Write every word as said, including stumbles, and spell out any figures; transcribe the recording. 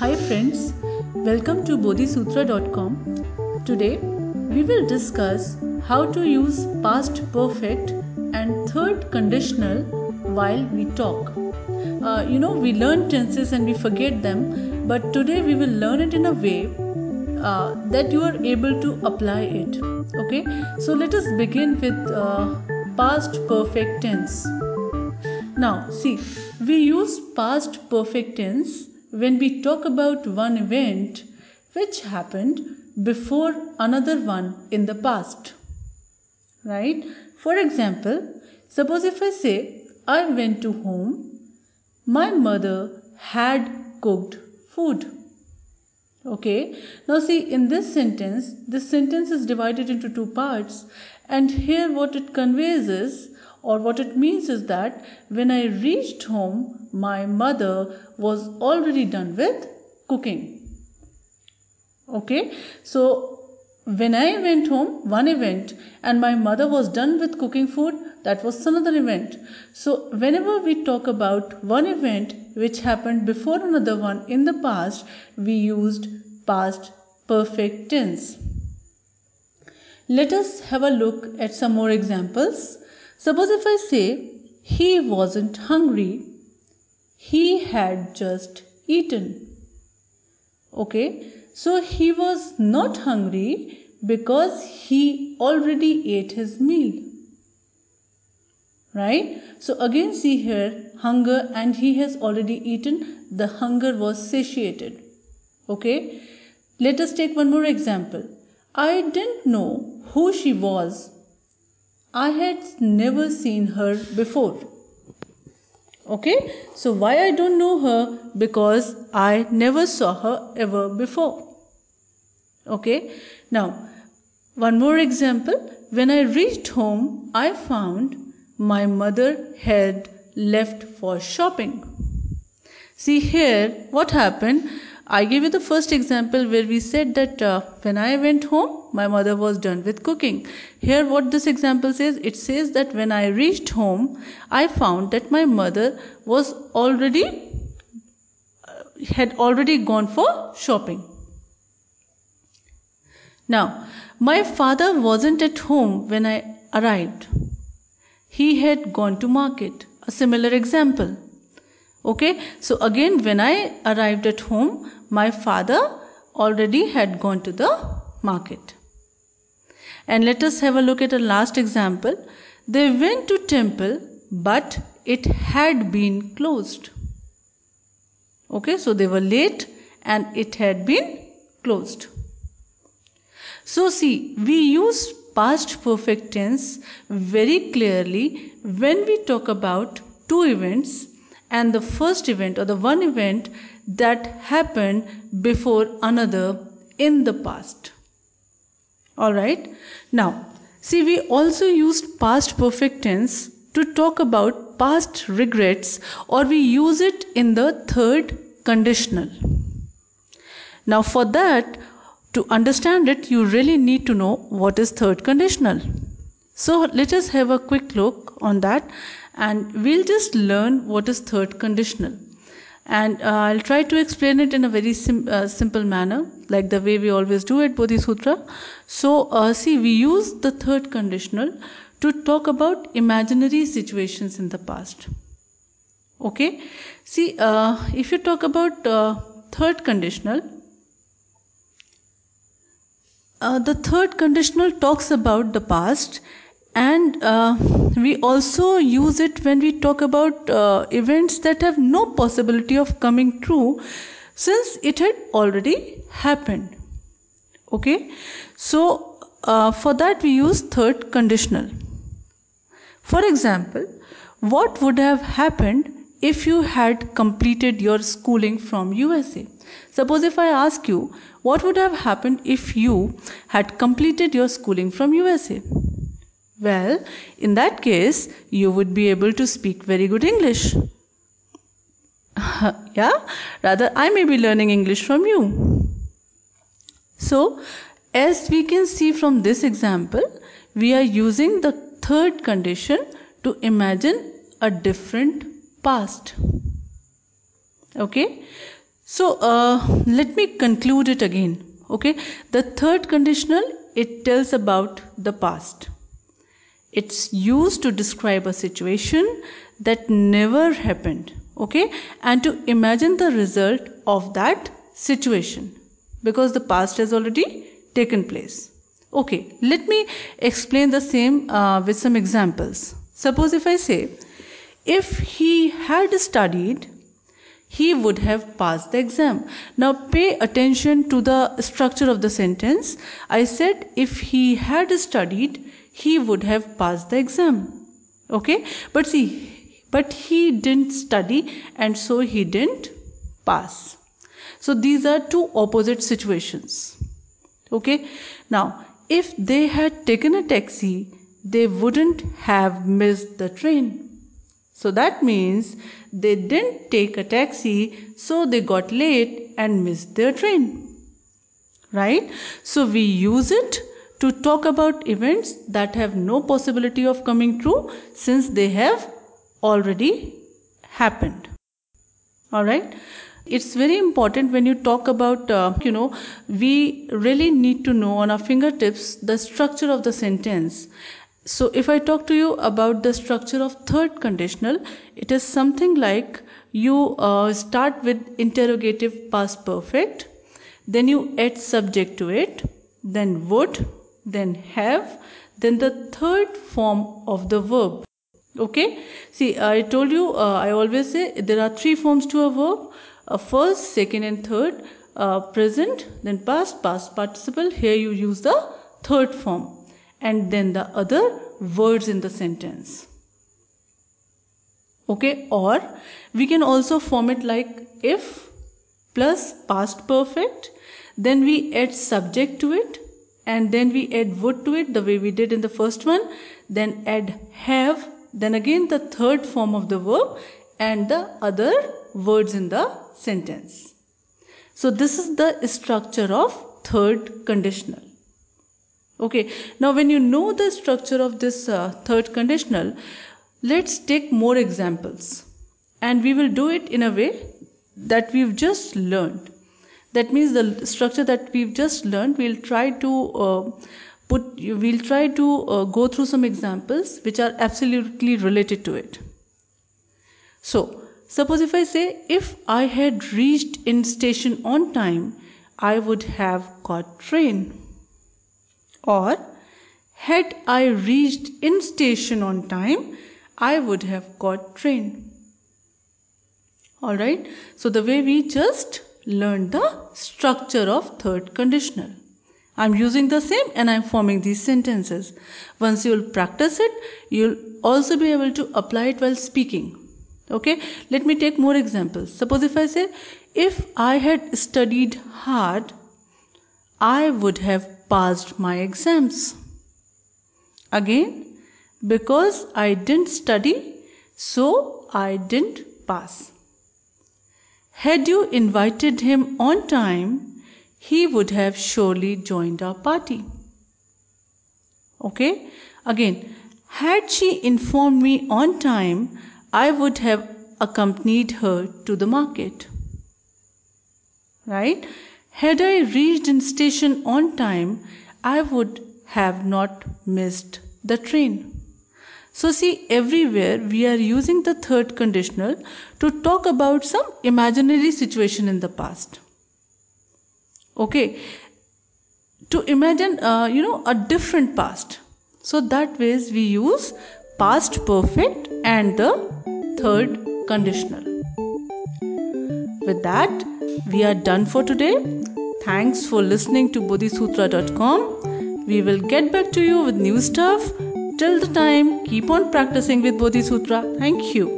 Hi friends, welcome to bodhisutra dot com. Today we will discuss how to use past perfect and third conditional while we talk. Uh, you know, we learn tenses and we forget them, but today we will learn it in a way uh, that you are able to apply it. Okay, so let us begin with uh, past perfect tense. Now see, we use past perfect tense when we talk about one event which happened before another one in the past, right? For example, suppose if I say, I went to home, my mother had cooked food. Okay, now see, in this sentence, this sentence is divided into two parts, and here what it conveys is, or what it means is that when I reached home, my mother was already done with cooking. Okay, so when I went home, one event, and my mother was done with cooking food, that was another event. So whenever we talk about one event which happened before another one in the past, we used past perfect tense. Let us have a look at some more examples. Suppose if I say, he wasn't hungry, he had just eaten. Okay, so he was not hungry because he already ate his meal. Right? So again see here, hunger and he has already eaten. The hunger was satiated. Okay, let us take one more example. I didn't know who she was. I had never seen her before. Okay, so why I don't know her? Because I never saw her ever before. Okay, now one more example. When I reached home, I found my mother had left for shopping. See here, what happened? I gave you the first example where we said that uh, when I went home, my mother was done with cooking. Here what this example says, it says that when I reached home, I found that my mother was already, uh, had already gone for shopping. Now, my father wasn't at home when I arrived. He had gone to market. A similar example. Okay, so again when I arrived at home, my father already had gone to the market. And let us have a look at a last example. They went to temple, but it had been closed. Okay, so they were late and it had been closed. So see, we use past perfect tense very clearly when we talk about two events, and the first event or the one event that happened before another in the past. Alright. Now, see, we also used past perfect tense to talk about past regrets, or we use it in the third conditional. Now, for that, to understand it, you really need to know what is third conditional. So, let us have a quick look on that. And we'll just learn what is third conditional. And uh, I'll try to explain it in a very sim uh, simple manner, like the way we always do at Bodhisattva. So, uh, see, we use the third conditional to talk about imaginary situations in the past. Okay? See, uh, if you talk about uh, third conditional, uh, the third conditional talks about the past. And uh, we also use it when we talk about uh, events that have no possibility of coming true since it had already happened. Okay, so uh, for that we use third conditional. For example, what would have happened if you had completed your schooling from U S A? Suppose if I ask you, what would have happened if you had completed your schooling from U S A? Well, in that case, you would be able to speak very good English. Yeah, rather I may be learning English from you. So, as we can see from this example, we are using the third condition to imagine a different past. Okay, So uh, let me conclude it again. Okay, the third conditional, it tells about the past. It's used to describe a situation that never happened, okay, and to imagine the result of that situation because the past has already taken place. Okay, let me explain the same uh, with some examples. Suppose if I say, if he had studied, he would have passed the exam. Now pay attention to the structure of the sentence. I said, if he had studied, he would have passed the exam. Okay, but see, but he didn't study and so he didn't pass. So these are two opposite situations. Okay, now if they had taken a taxi, they wouldn't have missed the train. So that means they didn't take a taxi, so they got late and missed their train. Right? So we use it to talk about events that have no possibility of coming true since they have already happened. Alright? It's very important when you talk about, uh, you know, we really need to know on our fingertips the structure of the sentence. So if I talk to you about the structure of third conditional, it is something like you uh, start with interrogative past perfect, then you add subject to it, then would, then have, then the third form of the verb. Okay? See, I told you, uh, I always say there are three forms to a verb. Uh, first, second and third, uh, present, then past, past participle. Here you use the third form. And then the other words in the sentence. Okay, or we can also form it like if plus past perfect, then we add subject to it, and then we add would to it the way we did in the first one, then add have, then again the third form of the verb and the other words in the sentence. So this is the structure of third conditional. Okay, now when you know the structure of this uh, third conditional, let's take more examples. And we will do it in a way that we've just learned. That means the structure that we've just learned, we'll try to uh, put, we'll try to uh, go through some examples which are absolutely related to it. So, suppose if I say, if I had reached in station on time, I would have got train. Or, had I reached in station on time, I would have got train. Alright, so the way we just learned the structure of third conditional. I'm using the same and I'm forming these sentences. Once you will practice it, you'll also be able to apply it while speaking. Okay, let me take more examples. Suppose if I say, if I had studied hard, I would have passed my exams. Again, because I didn't study, so I didn't pass. Had you invited him on time, he would have surely joined our party. Okay? Again, had she informed me on time, I would have accompanied her to the market. Right? Had I reached in station on time, I would have not missed the train. So see, everywhere we are using the third conditional to talk about some imaginary situation in the past. Okay, to imagine, uh, you know, a different past. So that ways we use past perfect and the third conditional. With that, we are done for today. Thanks for listening to bodhisutra dot com. We will get back to you with new stuff. Till the time, keep on practicing with Bodhisutra. Thank you.